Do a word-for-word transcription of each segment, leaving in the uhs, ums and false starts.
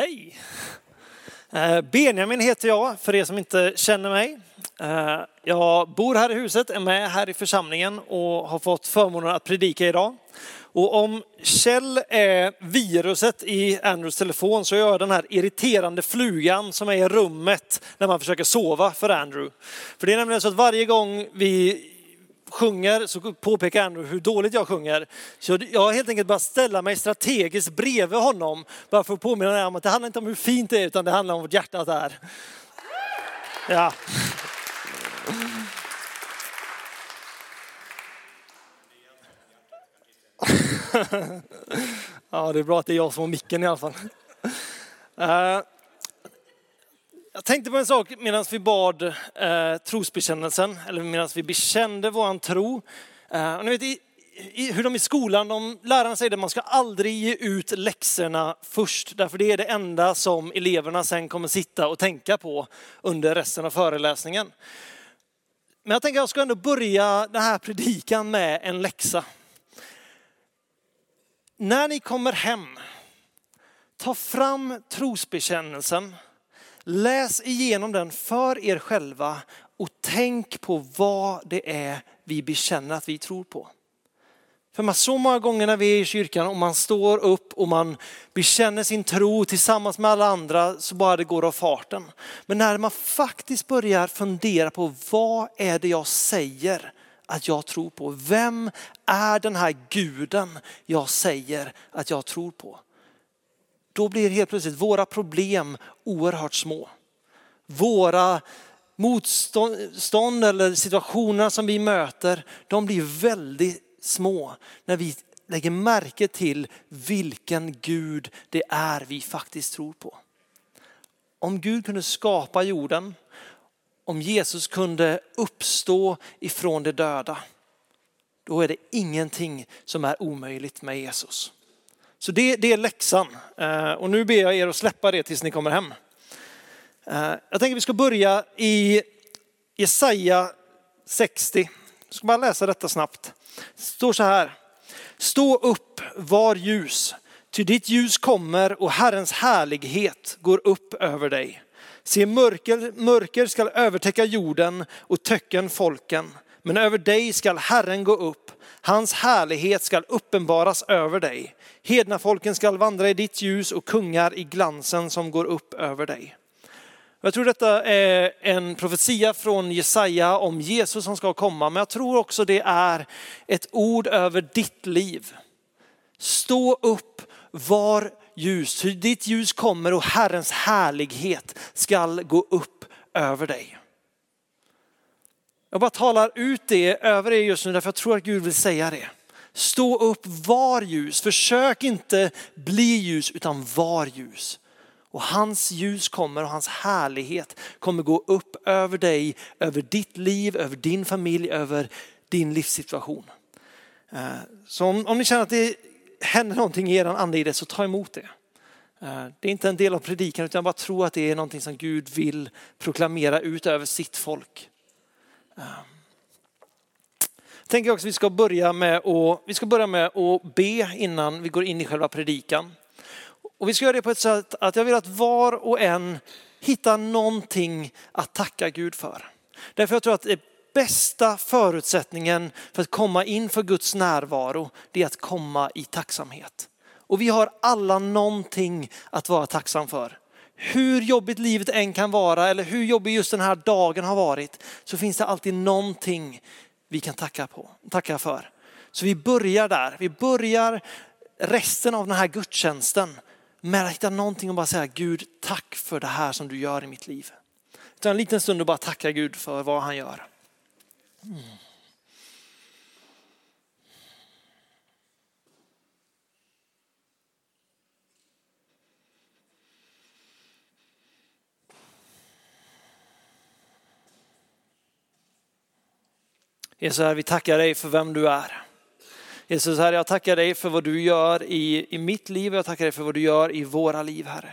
Hej! Benjamin heter jag, för er som inte känner mig. Jag bor här i huset, är med här i församlingen och har fått förmånen att predika idag. Och om Kjell är viruset i Andrews telefon så är jag den här irriterande flugan som är i rummet när man försöker sova för Andrew. För det är nämligen så att varje gång vi sjunger så påpekar Andrew hur dåligt jag sjunger. Så jag har helt enkelt bara ställa mig strategiskt bredvid honom. Bara för att påminna om att det handlar inte om hur fint det är utan det handlar om vårt hjärta där. Ja. Ja, det är bra att det är jag som har micken i alla fall. Uh, jag tänkte på en sak medan vi bad uh, trosbekännelsen, eller medan vi bekände våran tro. Uh, och ni vet i, i, hur de i skolan, de, lärarna säger att man ska aldrig ge ut läxorna först. Därför det är det enda som eleverna sen kommer sitta och tänka på under resten av föreläsningen. Men jag tänker att jag ska ändå börja den här predikan med en läxa. När ni kommer hem, ta fram trosbekännelsen, läs igenom den för er själva och tänk på vad det är vi bekänner att vi tror på. För man så många gånger när vi är i kyrkan och man står upp och man bekänner sin tro tillsammans med alla andra så bara det går av farten. Men när man faktiskt börjar fundera på vad är det jag säger att jag tror på. Vem är den här guden jag säger att jag tror på? Då blir helt plötsligt våra problem oerhört små. Våra motstånd eller situationer som vi möter, de blir väldigt små när vi lägger märke till vilken gud det är vi faktiskt tror på. Om Gud kunde skapa jorden, om Jesus kunde uppstå ifrån de döda, då är det ingenting som är omöjligt med Jesus. Så det, det är läxan. Och nu ber jag er att släppa det tills ni kommer hem. Jag tänker vi ska börja i Jesaja sextio. Jag ska bara läsa detta snabbt. Det står så här. Stå upp, var ljus. Ty ditt ljus kommer och Herrens härlighet går upp över dig. Se, mörker, mörker skall övertäcka jorden och töcken folken. Men över dig skall Herren gå upp. Hans härlighet skall uppenbaras över dig. Hedna folken skall vandra i ditt ljus och kungar i glansen som går upp över dig. Jag tror detta är en profetia från Jesaja om Jesus som ska komma. Men jag tror också det är ett ord över ditt liv. Stå upp, var ljus. Hur ditt ljus kommer och Herrens härlighet skall gå upp över dig. Jag bara talar ut det över er just nu därför jag tror att Gud vill säga det. Stå upp, var ljus. Försök inte bli ljus utan var ljus. Och hans ljus kommer och hans härlighet kommer gå upp över dig, över ditt liv, över din familj, över din livssituation. Så om, om ni känner att det händer någonting i er ande i det så ta emot det. Det är inte en del av predikan utan jag bara tror att det är någonting som Gud vill proklamera ut över sitt folk. Jag tänker också att vi ska börja med att, vi ska börja med att be innan vi går in i själva predikan. Och vi ska göra det på ett sätt att jag vill att var och en hittar någonting att tacka Gud för. Därför jag tror att det bästa förutsättningen för att komma in för Guds närvaro det är att komma i tacksamhet. Och vi har alla någonting att vara tacksam för. Hur jobbigt livet än kan vara eller hur jobbig just den här dagen har varit så finns det alltid någonting vi kan tacka, på, tacka för. Så vi börjar där. Vi börjar resten av den här gudstjänsten med att hitta någonting och bara säga Gud tack för det här som du gör i mitt liv. Utan en liten stund och bara tacka Gud för vad han gör. Mm. Jesus, här, vi tackar dig för vem du är. Jesus, här, jag tackar dig för vad du gör i, i mitt liv och jag tackar dig för vad du gör i våra liv, Herre.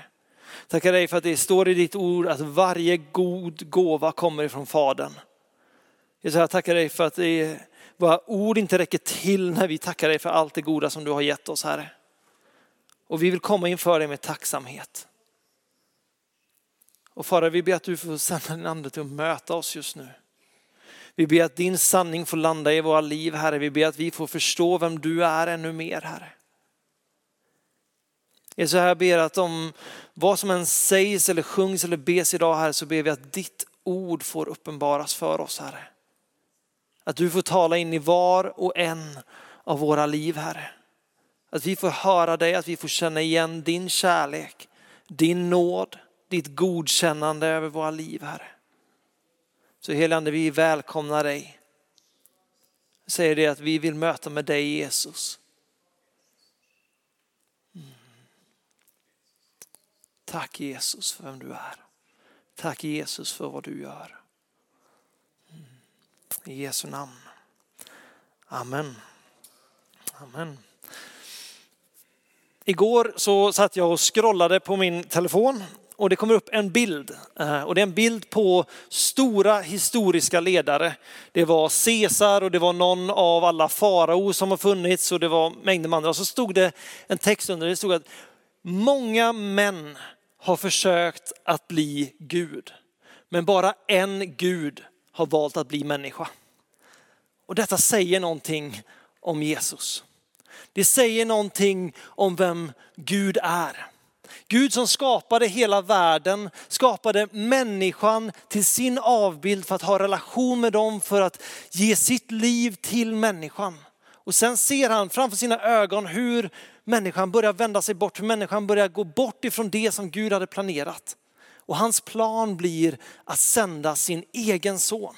Tackar dig för att det står i ditt ord att varje god gåva kommer ifrån Fadern. Jesus, jag tackar dig för att det, våra ord inte räcker till när vi tackar dig för allt det goda som du har gett oss, Herre. Och vi vill komma inför dig med tacksamhet. Och Fader, vi ber att du får sända din ande till att möta oss just nu. Vi ber att din sanning får landa i våra liv, Herre. Vi ber att vi får förstå vem du är ännu mer, Herre. Så här ber att om vad som än sägs eller sjungs eller bes idag, Herre, så ber vi att ditt ord får uppenbaras för oss, Herre. Att du får tala in i var och en av våra liv, Herre. Att vi får höra dig, att vi får känna igen din kärlek, din nåd, ditt godkännande över våra liv, Herre. Så helande, vi välkomnar dig. Säger det att vi vill möta med dig, Jesus. Mm. Tack Jesus för vem du är. Tack Jesus för vad du gör. Mm. I Jesu namn. Amen. Amen. Igår så satt jag och scrollade på min telefon. Och det kommer upp en bild, och det är en bild på stora historiska ledare. Det var Caesar och det var någon av alla farao som har funnits och det var mängder med andra. Och så stod det en text under, det stod att många män har försökt att bli Gud. Men bara en Gud har valt att bli människa. Och detta säger någonting om Jesus. Det säger någonting om vem Gud är. Gud som skapade hela världen, skapade människan till sin avbild för att ha relation med dem, för att ge sitt liv till människan. Och sen ser han framför sina ögon hur människan börjar vända sig bort, hur människan börjar gå bort ifrån det som Gud hade planerat. Och hans plan blir att sända sin egen son.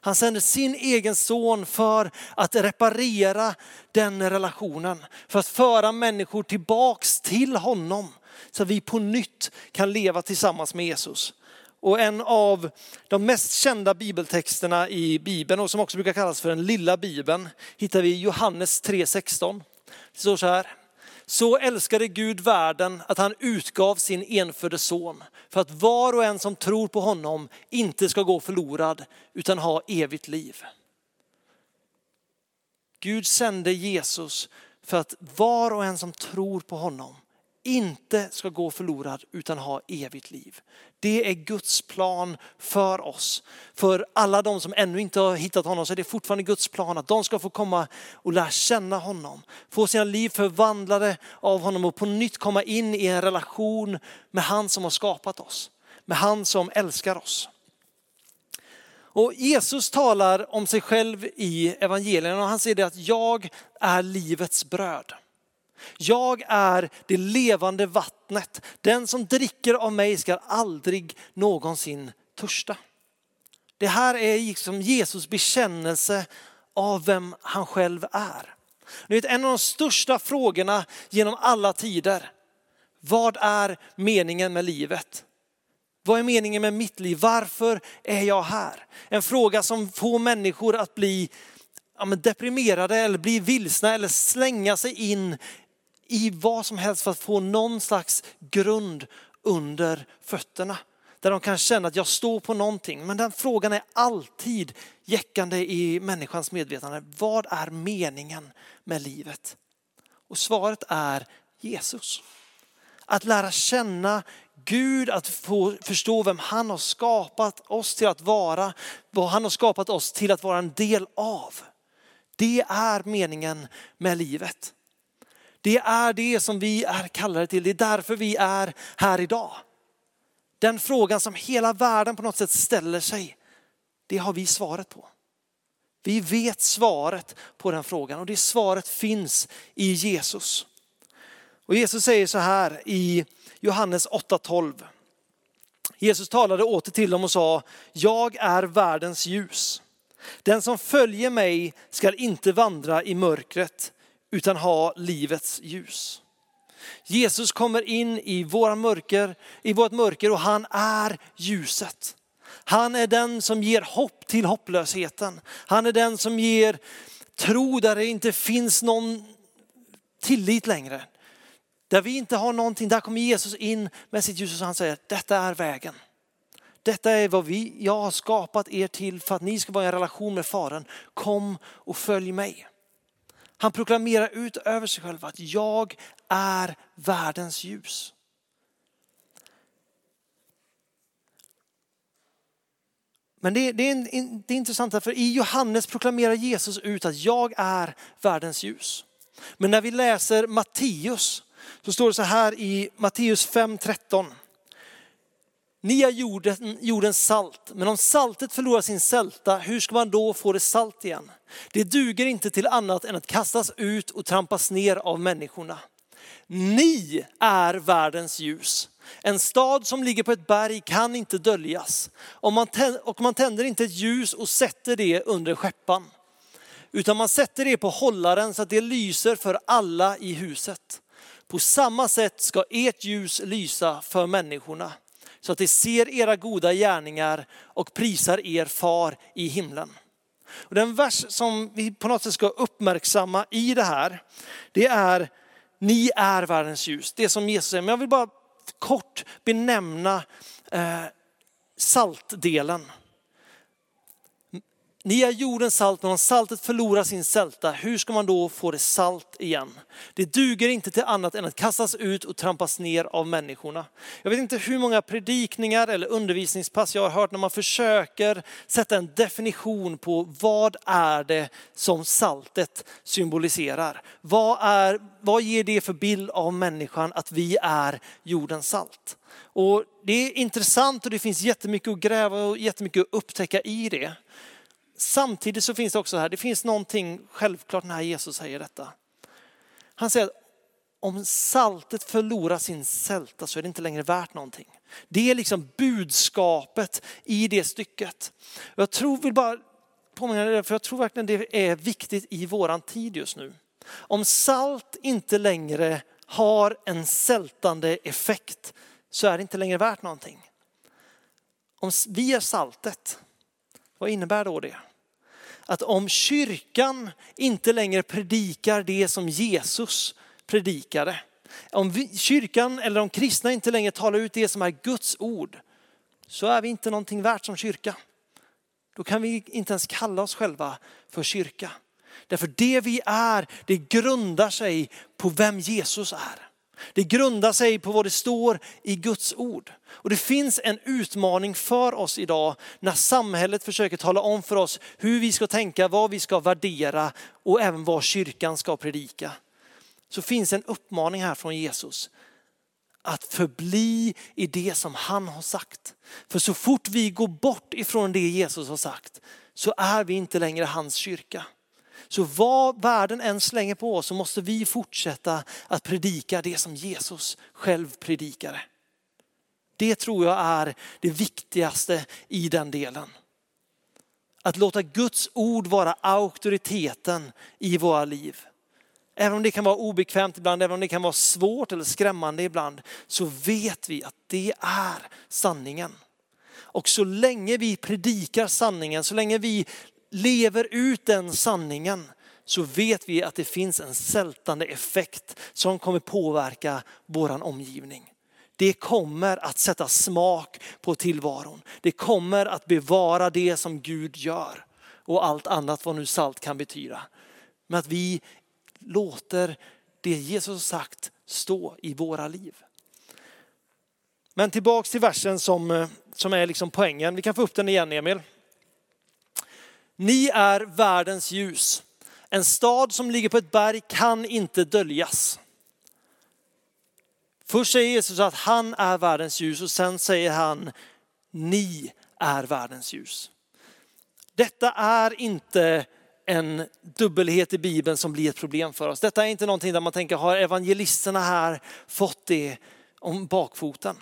Han sänder sin egen son för att reparera den relationen. För att föra människor tillbaks till honom. Så att vi på nytt kan leva tillsammans med Jesus. Och en av de mest kända bibeltexterna i Bibeln, och som också brukar kallas för den lilla Bibeln, hittar vi i Johannes tre sexton. Det står så här. Så älskade Gud världen att han utgav sin enfödde son för att var och en som tror på honom inte ska gå förlorad utan ha evigt liv. Gud sände Jesus för att var och en som tror på honom inte ska gå förlorad utan ha evigt liv. Det är Guds plan för oss. För alla de som ännu inte har hittat honom så är det fortfarande Guds plan att de ska få komma och lära känna honom. Få sina liv förvandlade av honom och på nytt komma in i en relation med han som har skapat oss. Med han som älskar oss. Och Jesus talar om sig själv i evangelierna och han säger det att jag är livets bröd. Jag är det levande vattnet. Den som dricker av mig ska aldrig någonsin törsta. Det här är liksom Jesus bekännelse av vem han själv är. Det är en av de största frågorna genom alla tider. Vad är meningen med livet? Vad är meningen med mitt liv? Varför är jag här? En fråga som får människor att bli Ja, men deprimerade eller bli vilsna eller slänga sig in i vad som helst för att få någon slags grund under fötterna. Där de kan känna att jag står på någonting. Men den frågan är alltid jäckande i människans medvetande. Vad är meningen med livet? Och svaret är Jesus. Att lära känna Gud, att få förstå vem han har skapat oss till att vara. Vad han har skapat oss till att vara en del av. Det är meningen med livet. Det är det som vi är kallade till. Det är därför vi är här idag. Den frågan som hela världen på något sätt ställer sig. Det har vi svaret på. Vi vet svaret på den frågan. Och det svaret finns i Jesus. Och Jesus säger så här i Johannes åtta tolv. Jesus talade åter till dem och sa: Jag är världens ljus. Den som följer mig ska inte vandra i mörkret utan ha livets ljus. Jesus kommer in i våra mörker, i vårt mörker och han är ljuset. Han är den som ger hopp till hopplösheten. Han är den som ger tro där det inte finns någon tillit längre. Där vi inte har någonting, där kommer Jesus in med sitt ljus och han säger att detta är vägen. Detta är vad vi, jag har skapat er till för att ni ska vara i en relation med faren. Kom och följ mig. Han proklamerar ut över sig själv att jag är världens ljus. Men det, det, är en, det är intressant, för i Johannes proklamerar Jesus ut att jag är världens ljus. Men när vi läser Matteus så står det så här i Matteus fem tretton. Ni är jorden, jorden salt, men om saltet förlorar sin sälta, hur ska man då få det salt igen? Det duger inte till annat än att kastas ut och trampas ner av människorna. Ni är världens ljus. En stad som ligger på ett berg kan inte döljas. Och man, tänder, och man tänder inte ett ljus och sätter det under skeppan. Utan man sätter det på hållaren så att det lyser för alla i huset. På samma sätt ska ert ljus lysa för människorna. Så att de ser era goda gärningar och prisar er far i himlen. Och den vers som vi på något sätt ska uppmärksamma i det här, det är: ni är världens ljus. Det som Jesus säger. Men jag vill bara kort benämna eh, saltdelen. Ni är jordens salt, men om saltet förlorar sin sälta, hur ska man då få det salt igen? Det duger inte till annat än att kastas ut och trampas ner av människorna. Jag vet inte hur många predikningar eller undervisningspass jag har hört när man försöker sätta en definition på vad är det som saltet symboliserar. Vad, är, vad ger det för bild av människan att vi är jordens salt? Och det är intressant och det finns jättemycket att gräva och jättemycket att upptäcka i det. Samtidigt så finns det också här, det finns någonting självklart när Jesus säger detta. Han säger att om saltet förlorar sin sälta så är det inte längre värt någonting. Det är liksom budskapet i det stycket. Jag tror, vill bara påminna dig, för jag tror verkligen det är viktigt i våran tid just nu. Om salt inte längre har en sältande effekt så är det inte längre värt någonting. Om vi är saltet, vad innebär då det? Att om kyrkan inte längre predikar det som Jesus predikade. Om vi, kyrkan eller de kristna inte längre talar ut det som är Guds ord. Så är vi inte någonting värt som kyrka. Då kan vi inte ens kalla oss själva för kyrka. Därför det vi är, det grundar sig på vem Jesus är. Det grundar sig på vad det står i Guds ord. Och det finns en utmaning för oss idag när samhället försöker tala om för oss hur vi ska tänka, vad vi ska värdera och även vad kyrkan ska predika. Så finns en uppmaning här från Jesus att förbli i det som han har sagt. För så fort vi går bort ifrån det Jesus har sagt så är vi inte längre hans kyrka. Så vad världen än slänger på oss så måste vi fortsätta att predika det som Jesus själv predikade. Det tror jag är det viktigaste i den delen. Att låta Guds ord vara auktoriteten i våra liv. Även om det kan vara obekvämt ibland, även om det kan vara svårt eller skrämmande ibland, så vet vi att det är sanningen. Och så länge vi predikar sanningen, så länge vi lever ut den sanningen, så vet vi att det finns en sältande effekt som kommer påverka våran omgivning. Det kommer att sätta smak på tillvaron. Det kommer att bevara det som Gud gör och allt annat vad nu salt kan betyda. Men att vi låter det Jesus sagt stå i våra liv. Men tillbaks till versen som, som är liksom poängen. Vi kan få upp den igen, Emil. Ni är världens ljus. En stad som ligger på ett berg kan inte döljas. Först säger Jesus att han är världens ljus och sen säger han ni är världens ljus. Detta är inte en dubbelhet i Bibeln som blir ett problem för oss. Detta är inte någonting där man tänker, har evangelisterna här fått det om bakfoten?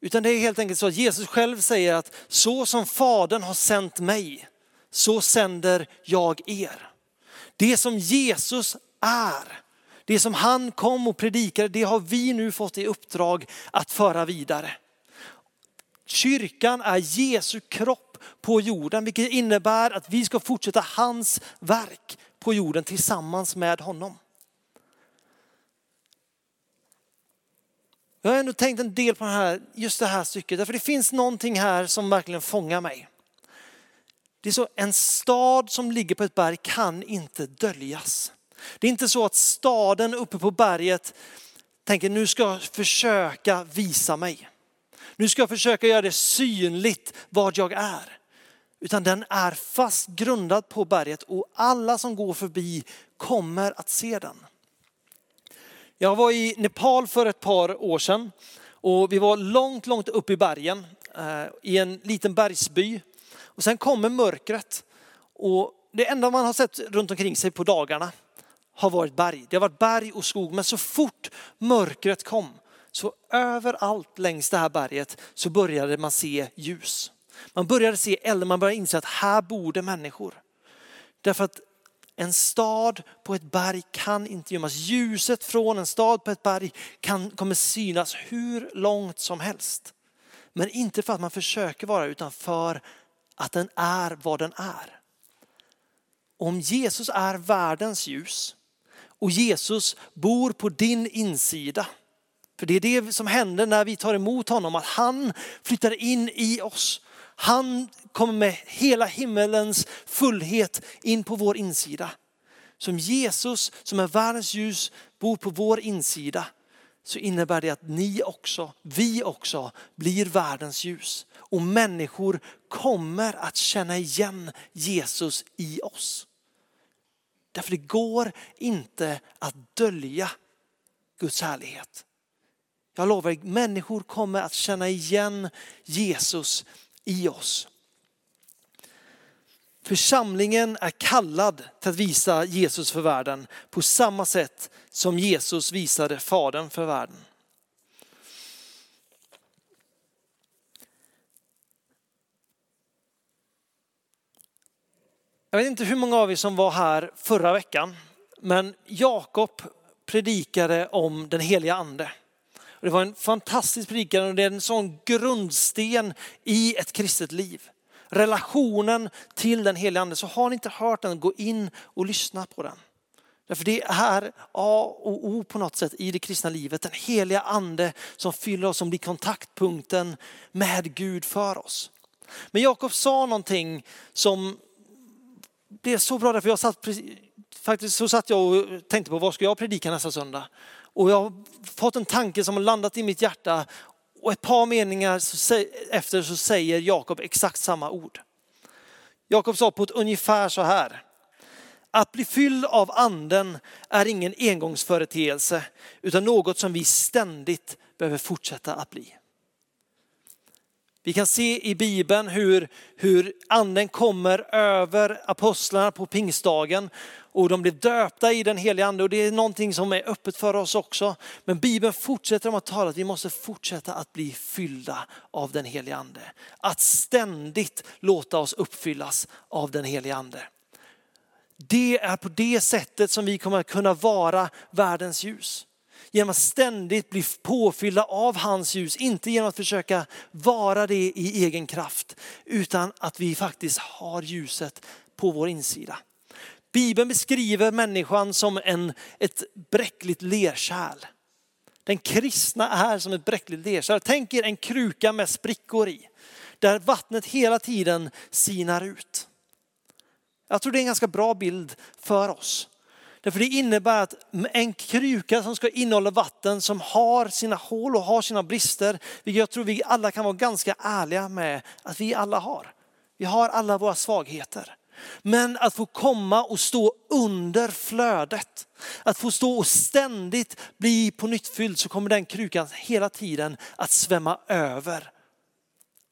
Utan det är helt enkelt så att Jesus själv säger att så som Fadern har sänt mig, så sänder jag er. Det som Jesus är, det som han kom och predikade, det har vi nu fått i uppdrag att föra vidare. Kyrkan är Jesu kropp på jorden, vilket innebär att vi ska fortsätta hans verk på jorden tillsammans med honom. Jag har ändå tänkt en del på den här, just det här stycket. Därför det finns någonting här som verkligen fångar mig. Det är så, en stad som ligger på ett berg kan inte döljas. Det är inte så att staden uppe på berget tänker, nu ska jag försöka visa mig. Nu ska jag försöka göra det synligt vad jag är. Utan den är fast grundad på berget och alla som går förbi kommer att se den. Jag var i Nepal för ett par år sedan och vi var långt, långt upp i bergen i en liten bergsby. Och sen kommer mörkret och det enda man har sett runt omkring sig på dagarna har varit berg. Det har varit berg och skog, men så fort mörkret kom så överallt längs det här berget så började man se ljus. Man började se eller man började inse att här bor det människor. Därför att en stad på ett berg kan inte gömmas. Ljuset från en stad på ett berg kan, kommer synas hur långt som helst. Men inte för att man försöker vara utan för att den är vad den är. Om Jesus är världens ljus och Jesus bor på din insida. För det är det som händer när vi tar emot honom. Att han flyttar in i oss. Han kommer med hela himmelens fullhet in på vår insida. Som Jesus som är världens ljus bor på vår insida så innebär det att ni också, vi också blir världens ljus. Och människor kommer att känna igen Jesus i oss. Därför det går inte att dölja Guds härlighet. Jag lovar, människor kommer att känna igen Jesus i oss. Församlingen är kallad till att visa Jesus för världen på samma sätt som Jesus visade Fadern för världen. Jag vet inte hur många av er som var här förra veckan, men Jakob predikade om den heliga ande. Det var en fantastisk predikan och det är en sån grundsten i ett kristet liv. Relationen till den heliga anden. Så har ni inte hört den, gå in och lyssna på den. Därför det är A och O på något sätt i det kristna livet. Den heliga ande som fyller oss, som blir kontaktpunkten med Gud för oss. Men Jakob sa någonting som blev så bra därför jag satt precis... Faktiskt så satt jag och tänkte på vad ska jag predika nästa söndag. Och jag har fått en tanke som har landat i mitt hjärta. Och ett par meningar efter så säger Jakob exakt samma ord. Jakob sa på ett ungefär så här. Att bli fylld av anden är ingen engångsföreteelse utan något som vi ständigt behöver fortsätta att bli. Vi kan se i Bibeln hur, hur anden kommer över apostlarna på pingstdagen. Och de blev döpta i den heliga ande och det är någonting som är öppet för oss också. Men Bibeln fortsätter om att tala att vi måste fortsätta att bli fyllda av den heliga ande. Att ständigt låta oss uppfyllas av den heliga ande. Det är på det sättet som vi kommer att kunna vara världens ljus. Genom att ständigt bli påfyllda av hans ljus. Inte genom att försöka vara det i egen kraft. Utan att vi faktiskt har ljuset på vår insida. Bibeln beskriver människan som en, ett bräckligt lerkärl. Den kristna är som ett bräckligt lerkärl. Tänk er en kruka med sprickor i. Där vattnet hela tiden sinar ut. Jag tror det är en ganska bra bild för oss. Därför det innebär att en kruka som ska innehålla vatten som har sina hål och har sina brister. Vilket jag tror vi alla kan vara ganska ärliga med att vi alla har. Vi har alla våra svagheter. Men att få komma och stå under flödet. Att få stå och ständigt bli på nytt fylld så kommer den krukan hela tiden att svämma över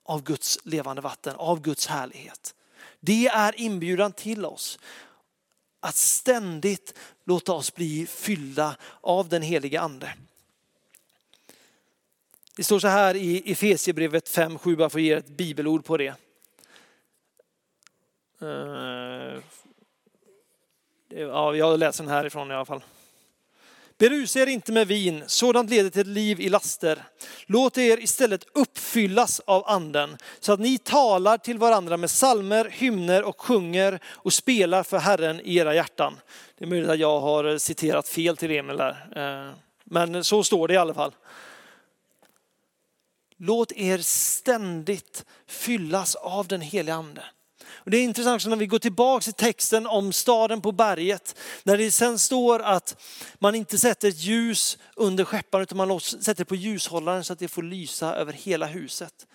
av Guds levande vatten, av Guds härlighet. Det är inbjudan till oss. Att ständigt låta oss bli fyllda av den heliga ande. Det står så här i Efeserbrevet fem sju, bara för att ge ett bibelord på det. Ja, jag läser den härifrån i alla fall. Berusa er inte med vin, sådant leder till ett liv i laster. Låt er istället uppfyllas av anden så att ni talar till varandra med psalmer, hymner och sjunger och spelar för Herren i era hjärtan. Det är möjligt att jag har citerat fel till Emil där. Men så står det i alla fall. Låt er ständigt fyllas av den heliga anden. Och det är intressant också när vi går tillbaka till texten om staden på berget. När det sen står att man inte sätter ett ljus under skepparen utan man sätter det på ljushållaren så att det får lysa över hela huset.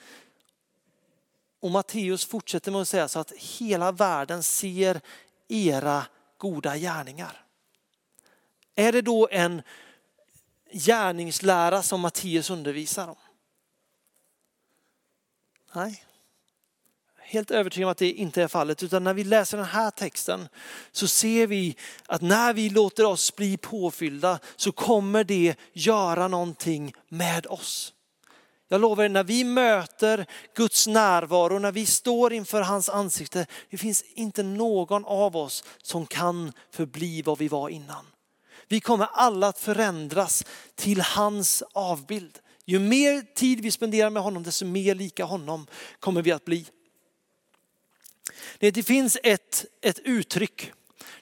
Och Matteus fortsätter med att säga så att hela världen ser era goda gärningar. Är det då en gärningslära som Matteus undervisar om? Nej. Helt övertygad om att det inte är fallet. Utan när vi läser den här texten så ser vi att när vi låter oss bli påfyllda så kommer det göra någonting med oss. Jag lovar er, när vi möter Guds närvaro, när vi står inför hans ansikte, det finns inte någon av oss som kan förbli vad vi var innan. Vi kommer alla att förändras till hans avbild. Ju mer tid vi spenderar med honom, desto mer lika honom kommer vi att bli. Det finns ett, ett uttryck.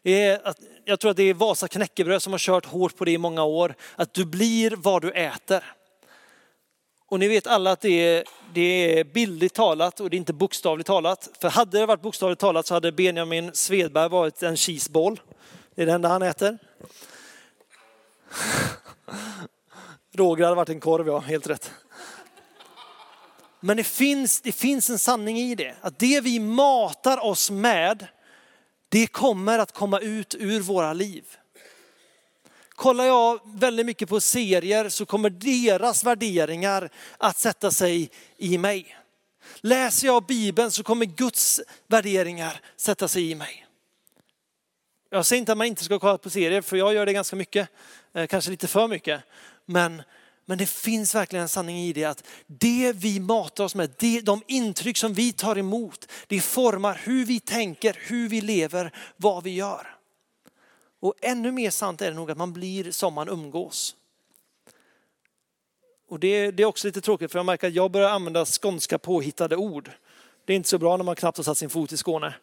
Det är att, jag tror att det är Vasa knäckebröd som har kört hårt på det i många år. Att du blir vad du äter. Och ni vet alla att det är, det är bildligt talat och det är inte bokstavligt talat. För hade det varit bokstavligt talat så hade Benjamin Svedberg varit en cheeseball. Det är det enda han äter. Roger hade varit en korv, ja, helt rätt. Men det finns, det finns en sanning i det. Att det vi matar oss med, det kommer att komma ut ur våra liv. Kollar jag väldigt mycket på serier så kommer deras värderingar att sätta sig i mig. Läser jag Bibeln så kommer Guds värderingar sätta sig i mig. Jag säger inte att man inte ska kolla på serier, för jag gör det ganska mycket. Kanske lite för mycket. Men... Men det finns verkligen en sanning i det att det vi matar oss med, det, de intryck som vi tar emot, det formar hur vi tänker, hur vi lever, vad vi gör. Och ännu mer sant är det nog att man blir som man umgås. Och det, det är också lite tråkigt, för jag märker att jag börjar använda skånska påhittade ord. Det är inte så bra när man knappt har satt sin fot i Skåne.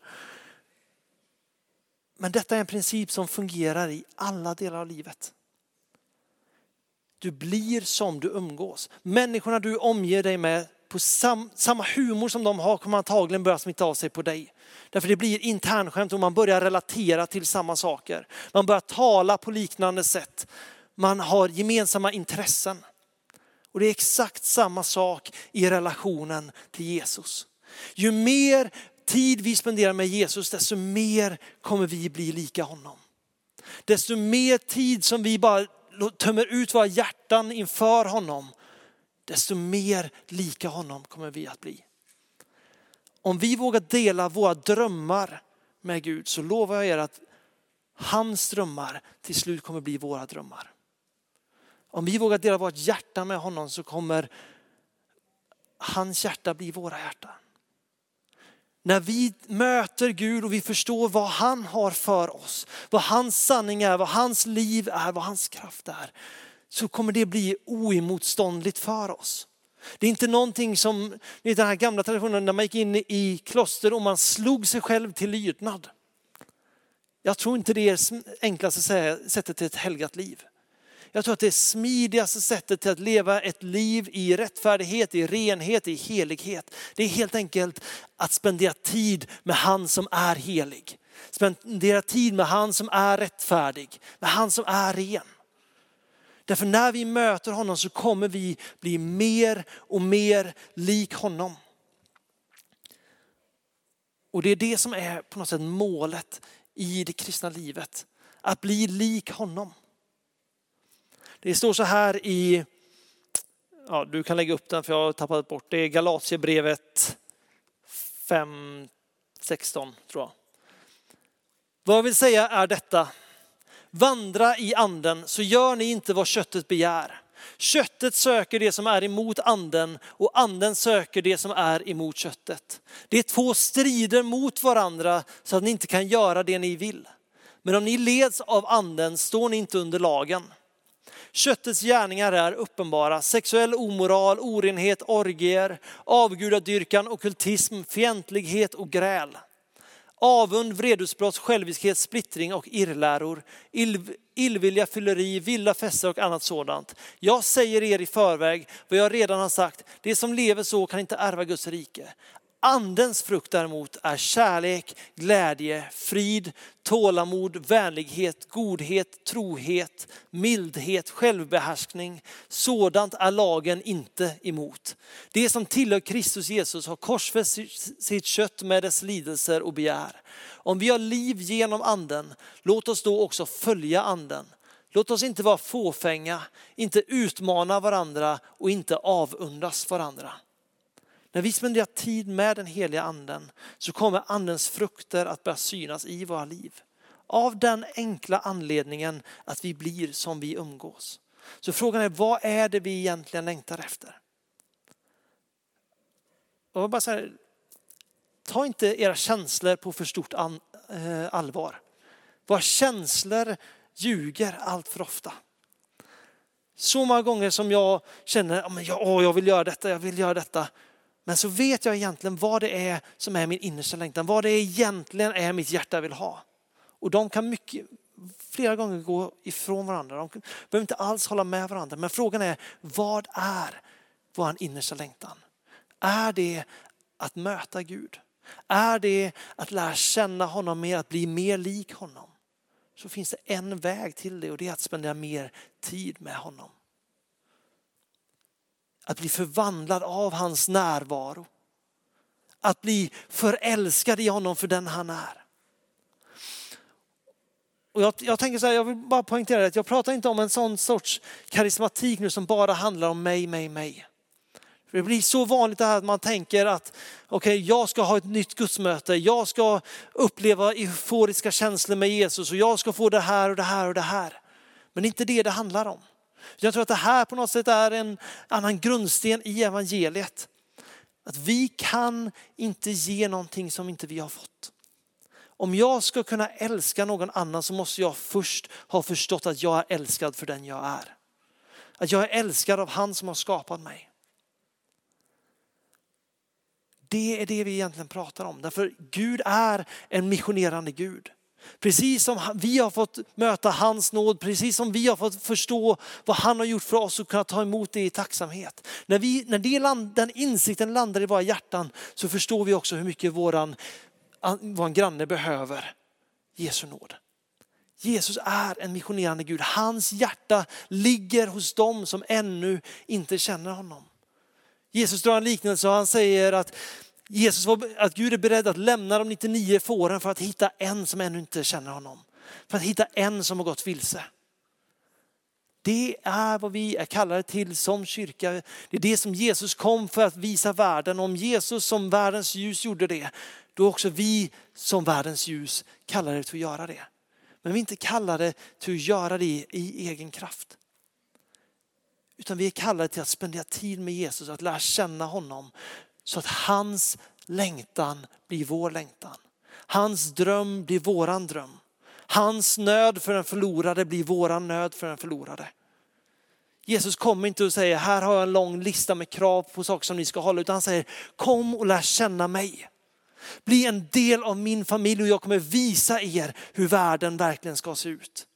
Men detta är en princip som fungerar i alla delar av livet. Du blir som du umgås. Människorna du omger dig med, på sam, samma humor som de har, kommer antagligen börja smitta av sig på dig. Därför det blir internskämt och man börjar relatera till samma saker. Man börjar tala på liknande sätt. Man har gemensamma intressen. Och det är exakt samma sak i relationen till Jesus. Ju mer tid vi spenderar med Jesus, desto mer kommer vi bli lika honom. Desto mer tid som vi bara tömmer ut våra hjärtan inför honom, desto mer lika honom kommer vi att bli. Om vi vågar dela våra drömmar med Gud så lovar jag er att hans drömmar till slut kommer bli våra drömmar. Om vi vågar dela vårt hjärta med honom så kommer hans hjärta bli våra hjärtan. När vi möter Gud och vi förstår vad han har för oss, vad hans sanning är, vad hans liv är, vad hans kraft är, så kommer det bli oemotståndligt för oss. Det är inte någonting som i den här gamla traditionen när man gick in i kloster och man slog sig själv till lydnad. Jag tror inte det är enklaste sättet till ett helgat liv. Jag tror att det smidigaste sättet till att leva ett liv i rättfärdighet, i renhet, i helighet. Det är helt enkelt att spendera tid med han som är helig. Spendera tid med han som är rättfärdig. Med han som är ren. Därför när vi möter honom så kommer vi bli mer och mer lik honom. Och det är det som är på något sätt målet i det kristna livet. Att bli lik honom. Det står så här i, ja, du kan lägga upp den för jag har tappat bort. Det är Galatiebrevet fem sexton tror jag. Vad jag vill säga är detta. Vandra i anden så gör ni inte vad köttet begär. Köttet söker det som är emot anden och anden söker det som är emot köttet. Det är två strider mot varandra så att ni inte kan göra det ni vill. Men om ni leds av anden står ni inte under lagen. Köttets gärningar är uppenbara. Sexuell omoral, orenhet, orgier, avgudadyrkan, ockultism, fientlighet och gräl. Avund, vredesbrott, själviskhet, splittring och irrläror. Ill, illvilja, fylleri, vilda fester och annat sådant. Jag säger er i förväg vad jag redan har sagt. Det som lever så kan inte ärva Guds rike. Andens frukt däremot är kärlek, glädje, frid, tålamod, vänlighet, godhet, trohet, mildhet, självbehärskning. Sådant är lagen inte emot. Det som tillhör Kristus Jesus har korsfäst sitt kött med dess lidelser och begär. Om vi har liv genom anden, låt oss då också följa anden. Låt oss inte vara fåfänga, inte utmana varandra och inte avundas varandra. När vi spenderar tid med den heliga anden så kommer andens frukter att börja synas i våra liv. Av den enkla anledningen att vi blir som vi umgås. Så frågan är, vad är det vi egentligen längtar efter? Och bara så här, ta inte era känslor på för stort an, eh, allvar. Våra känslor ljuger allt för ofta. Så många gånger som jag känner att jag, jag vill göra detta, jag vill göra detta. Men så vet jag egentligen vad det är som är min innersta längtan. Vad det egentligen är mitt hjärta vill ha. Och de kan mycket, flera gånger gå ifrån varandra. De behöver inte alls hålla med varandra. Men frågan är, vad är vår innersta längtan? Är det att möta Gud? Är det att lära känna honom mer, att bli mer lik honom? Så finns det en väg till det, och det är att spendera mer tid med honom. Att bli förvandlad av hans närvaro. Att bli förälskad i honom för den han är. Och jag, jag tänker så här, jag vill bara poängtera att jag pratar inte om en sån sorts karismatik nu som bara handlar om mig, mig, mig. För det blir så vanligt det här att man tänker att okej, jag ska ha ett nytt gudsmöte. Jag ska uppleva euforiska känslor med Jesus och jag ska få det här och det här och det här. Men det är inte det det handlar om. Jag tror att det här på något sätt är en annan grundsten i evangeliet. Att vi kan inte ge någonting som inte vi har fått. Om jag ska kunna älska någon annan så måste jag först ha förstått att jag är älskad för den jag är. Att jag är älskad av han som har skapat mig. Det är det vi egentligen pratar om. Därför Gud är en missionerande Gud. Precis som vi har fått möta hans nåd, precis som vi har fått förstå vad han har gjort för oss och kunna ta emot det i tacksamhet. När, vi, när det land, den insikten landar i våra hjärtan så förstår vi också hur mycket våran, våran granne behöver Jesu nåd. Jesus är en missionerande Gud. Hans hjärta ligger hos dem som ännu inte känner honom. Jesus drar en liknelse och han säger att Jesus var, att Gud är beredd att lämna de nittionio fåren för att hitta en som ännu inte känner honom. För att hitta en som har gått vilse. Det är vad vi är kallade till som kyrka. Det är det som Jesus kom för att visa världen. Om Jesus som världens ljus gjorde det, då också vi som världens ljus kallade till att göra det. Men vi är inte kallade till att göra det i egen kraft. Utan vi är kallade till att spendera tid med Jesus, att lära känna honom. Så att hans längtan blir vår längtan. Hans dröm blir våran dröm. Hans nöd för en förlorade blir våran nöd för en förlorade. Jesus kommer inte och säger, här har jag en lång lista med krav på saker som ni ska hålla. Utan han säger, kom och lär känna mig. Bli en del av min familj och jag kommer visa er hur världen verkligen ska se ut.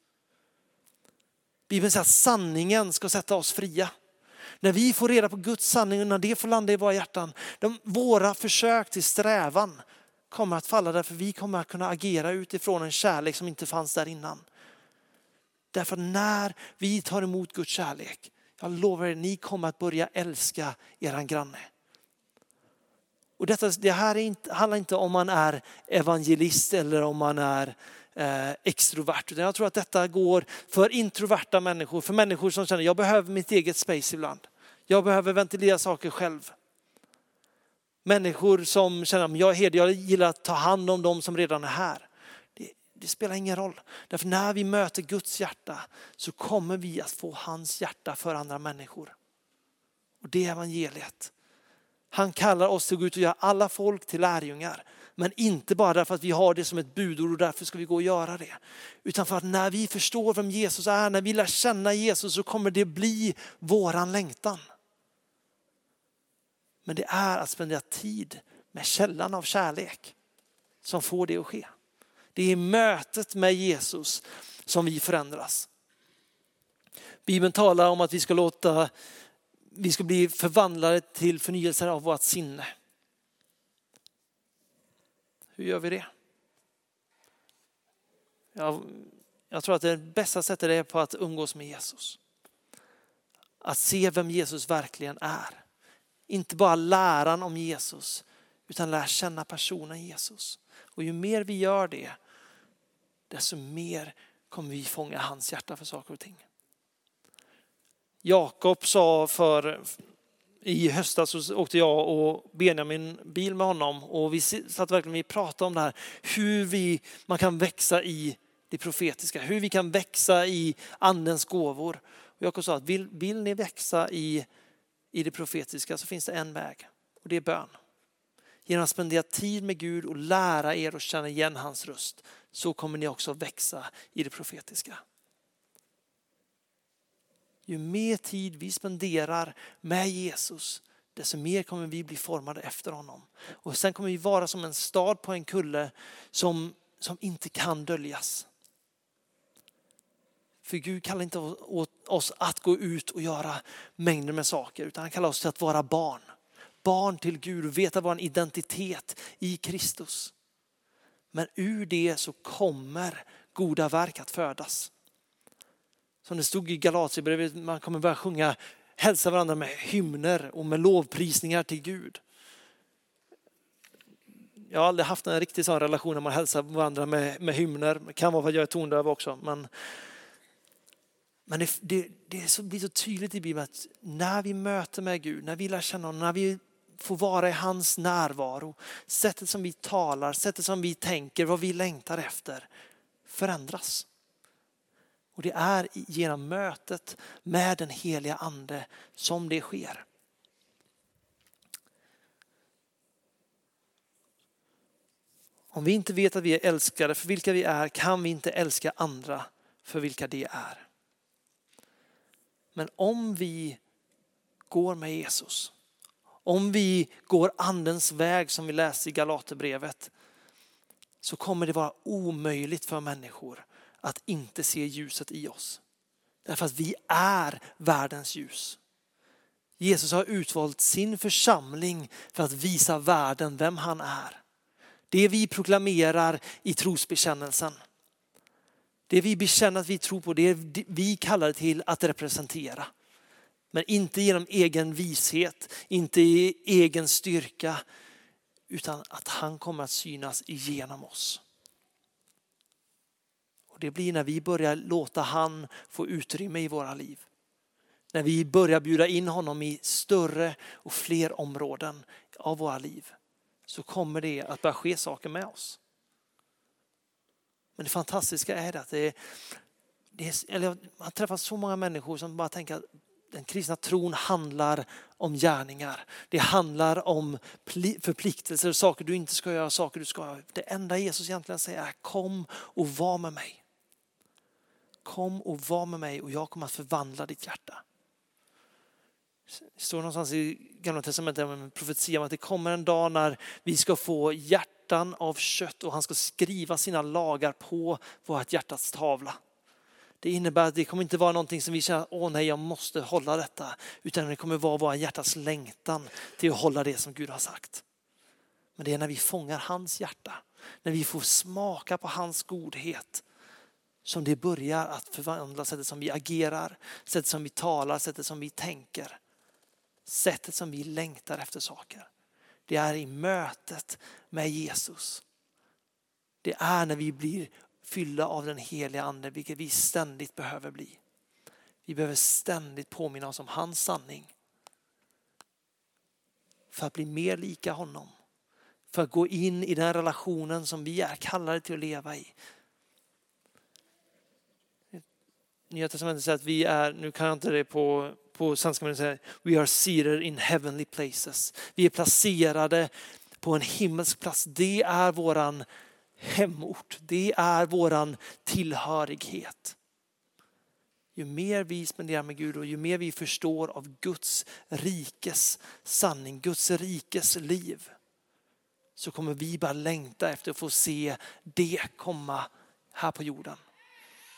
Bibeln säger att sanningen ska sätta oss fria. När vi får reda på Guds sanning och när det får landa i våra hjärtan. De, våra försök till strävan kommer att falla därför vi kommer att kunna agera utifrån en kärlek som inte fanns där innan. Därför när vi tar emot Guds kärlek, jag lovar er, ni kommer att börja älska eran granne. Och detta, det här är inte, handlar inte om man är evangelist eller om man är Eh, extrovert. Utan jag tror att detta går för introverta människor, för människor som känner jag behöver mitt eget space ibland. Jag behöver ventilera saker själv. Människor som känner att jag är herde, jag gillar att ta hand om dem som redan är här. Det, det spelar ingen roll. Därför när vi möter Guds hjärta så kommer vi att få hans hjärta för andra människor. Och det är evangeliet. Han kallar oss till att gå ut och göra alla folk till lärjungar. Men inte bara därför att vi har det som ett budord och därför ska vi gå och göra det. Utan för att när vi förstår vem Jesus är, när vi lär känna Jesus så kommer det bli våran längtan. Men det är att spendera tid med källan av kärlek som får det att ske. Det är mötet med Jesus som vi förändras. Bibeln talar om att vi ska låta, vi ska bli förvandlade till förnyelser av vårt sinne. Hur gör vi det? Jag, jag tror att det bästa sättet är på att umgås med Jesus. Att se vem Jesus verkligen är. Inte bara läran om Jesus, utan lära känna personen Jesus. Och ju mer vi gör det, desto mer kommer vi fånga hans hjärta för saker och ting. Jakob sa för... I höstas så åkte jag och Benjamin bil med honom. Och vi satt verkligen vi pratade om det här. Hur vi, man kan växa i det profetiska. Hur vi kan växa i andens gåvor. Och Jakob sa att vill, vill ni växa i, i det profetiska så finns det en väg. Och det är bön. Genom att spendera tid med Gud och lära er och känna igen hans röst. Så kommer ni också växa i det profetiska. Ju mer tid vi spenderar med Jesus, desto mer kommer vi bli formade efter honom. Och sen kommer vi vara som en stad på en kulle som, som inte kan döljas. För Gud kallar inte oss att gå ut och göra mängder med saker, utan han kallar oss till att vara barn. Barn till Gud och veta vår identitet i Kristus. Men ur det så kommer goda verk att födas. Som det stod i Galatiebrevet, man kommer börja sjunga, hälsa varandra med hymner och med lovprisningar till Gud. Jag har aldrig haft en riktig sån relation när man hälsar varandra med, med hymner. Det kan vara för att jag är tondöv också. Men, men det, det, det är så, blir så tydligt i Bibeln att när vi möter med Gud, när vi lär känna honom, när vi får vara i hans närvaro, sättet som vi talar, sättet som vi tänker, vad vi längtar efter förändras. Och det är genom mötet med den heliga ande som det sker. Om vi inte vet att vi är älskade för vilka vi är, kan vi inte älska andra för vilka de är. Men om vi går med Jesus, om vi går andens väg som vi läser i Galaterbrevet, så kommer det vara omöjligt för människor att inte se ljuset i oss. Därför att vi är världens ljus. Jesus har utvalt sin församling för att visa världen vem han är. Det vi proklamerar i trosbekännelsen. Det vi bekänner att vi tror på, det vi kallar till att representera. Men inte genom egen vishet, inte i egen styrka, utan att han kommer att synas igenom oss. Det blir när vi börjar låta han få utrymme i våra liv. När vi börjar bjuda in honom i större och fler områden av våra liv. Så kommer det att börja ske saker med oss. Men det fantastiska är att det är, det är, eller man träffar så många människor som bara tänker att den kristna tron handlar om gärningar. Det handlar om förpliktelser, saker du inte ska göra, saker du ska göra. Det enda Jesus egentligen säger är kom och var med mig. Kom och var med mig och jag kommer att förvandla ditt hjärta. Det står någonstans i Gamla testamentet en profetia om att det kommer en dag när vi ska få hjärtan av kött och han ska skriva sina lagar på vårt hjärtats tavla. Det innebär att det kommer inte vara någonting som vi känner åh nej jag måste hålla detta, utan det kommer vara vår hjärtas längtan till att hålla det som Gud har sagt. Men det är när vi fångar hans hjärta, när vi får smaka på hans godhet, som det börjar att förvandla sättet som vi agerar, sättet som vi talar, sättet som vi tänker. Sättet som vi längtar efter saker. Det är i mötet med Jesus. Det är när vi blir fyllda av den heliga ande, vilket vi ständigt behöver bli. Vi behöver ständigt påminna oss om hans sanning. För att bli mer lika honom. För att gå in i den relationen som vi är kallade till att leva i. Nya testamentet säger att vi är, nu kan jag inte det på, på svenska, men det säger we are seated in heavenly places. Vi är placerade på en himmelsk plats. Det är våran hemort. Det är våran tillhörighet. Ju mer vi spenderar med Gud och ju mer vi förstår av Guds rikes sanning, Guds rikes liv, så kommer vi bara längta efter att få se det komma här på jorden.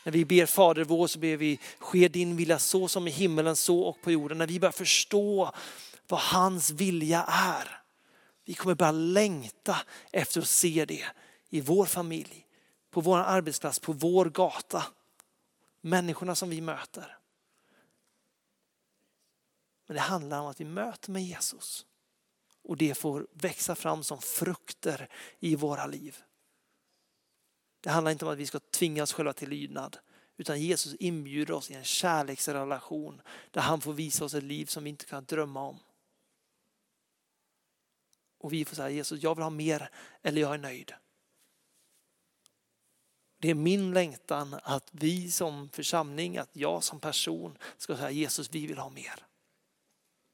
När vi ber Fader vår så ber vi ske din vilja så som i himmelen så och på jorden. När vi börjar förstå vad hans vilja är, Vi kommer bara längta efter att se det i vår familj, på vår arbetsplats, på vår gata. Människorna som vi möter. Men det handlar om att vi möter med Jesus. Och det får växa fram som frukter i våra liv. Det handlar inte om att vi ska tvinga oss själva till lydnad. Utan Jesus inbjuder oss i en kärleksrelation där han får visa oss ett liv som vi inte kan drömma om. Och vi får säga, Jesus, jag vill ha mer eller jag är nöjd. Det är min längtan att vi som församling, att jag som person ska säga, Jesus, vi vill ha mer.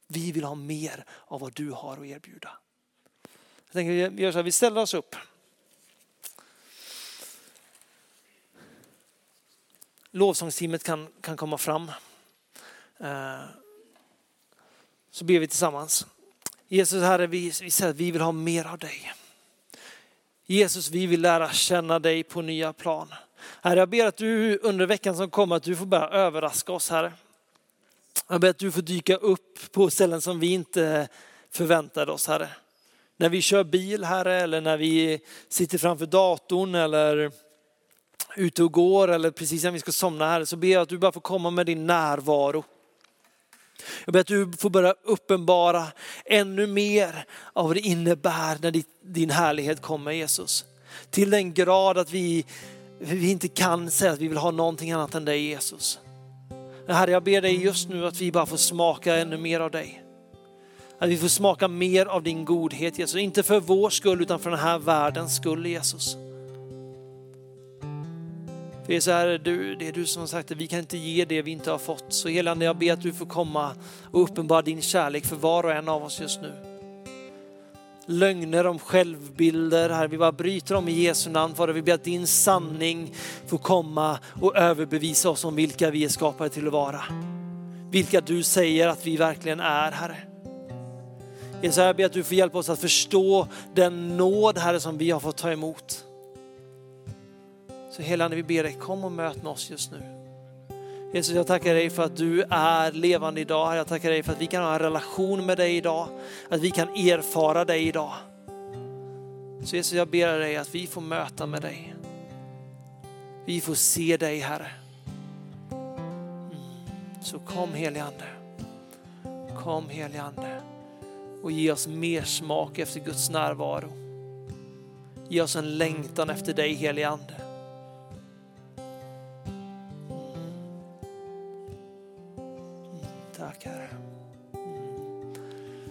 Vi vill ha mer av vad du har att erbjuda. Jag tänker, vi gör så här, vi ställer oss upp. Lovsångsteamet kan, kan komma fram. Så ber vi tillsammans. Jesus Herre, vi, vi säger att vi vill ha mer av dig. Jesus, vi vill lära känna dig på nya plan. Herre, jag ber att du under veckan som kommer att du får bara överraska oss, Herre. Jag ber att du får dyka upp på ställen som vi inte förväntade oss, Herre. När vi kör bil, Herre, eller när vi sitter framför datorn eller ute och går eller precis när vi ska somna, Herre, så ber jag att du bara får komma med din närvaro. Jag ber att du får börja uppenbara ännu mer av vad det innebär när din härlighet kommer, Jesus. Till den grad att vi, vi inte kan säga att vi vill ha någonting annat än dig, Jesus. Herre, jag ber dig just nu att vi bara får smaka ännu mer av dig. Att vi får smaka mer av din godhet, Jesus. Inte för vår skull utan för den här världens skull, Jesus. För Jesus, Herre, du, det är du som har sagt att vi kan inte ge det vi inte har fått. Så helande, jag ber att du får komma och uppenbara din kärlek för var och en av oss just nu. Lögner om självbilder, Herre, vi bara bryter om i Jesu namn, Fader. Vi ber att din sanning får komma och överbevisa oss om vilka vi är skapade till att vara. Vilka du säger att vi verkligen är, Herre. Jesus, jag ber att du får hjälpa oss att förstå den nåd, Herre, som vi har fått ta emot. Så helande, vi ber dig, kom och möt med oss just nu. Jesus, jag tackar dig för att du är levande idag. Jag tackar dig för att vi kan ha en relation med dig idag. Att vi kan erfara dig idag. Så Jesus, jag ber dig att vi får möta med dig. Vi får se dig, Herre. Så kom, helige Ande. Kom, helige Ande. Och ge oss mer smak efter Guds närvaro. Ge oss en längtan efter dig, helige Ande.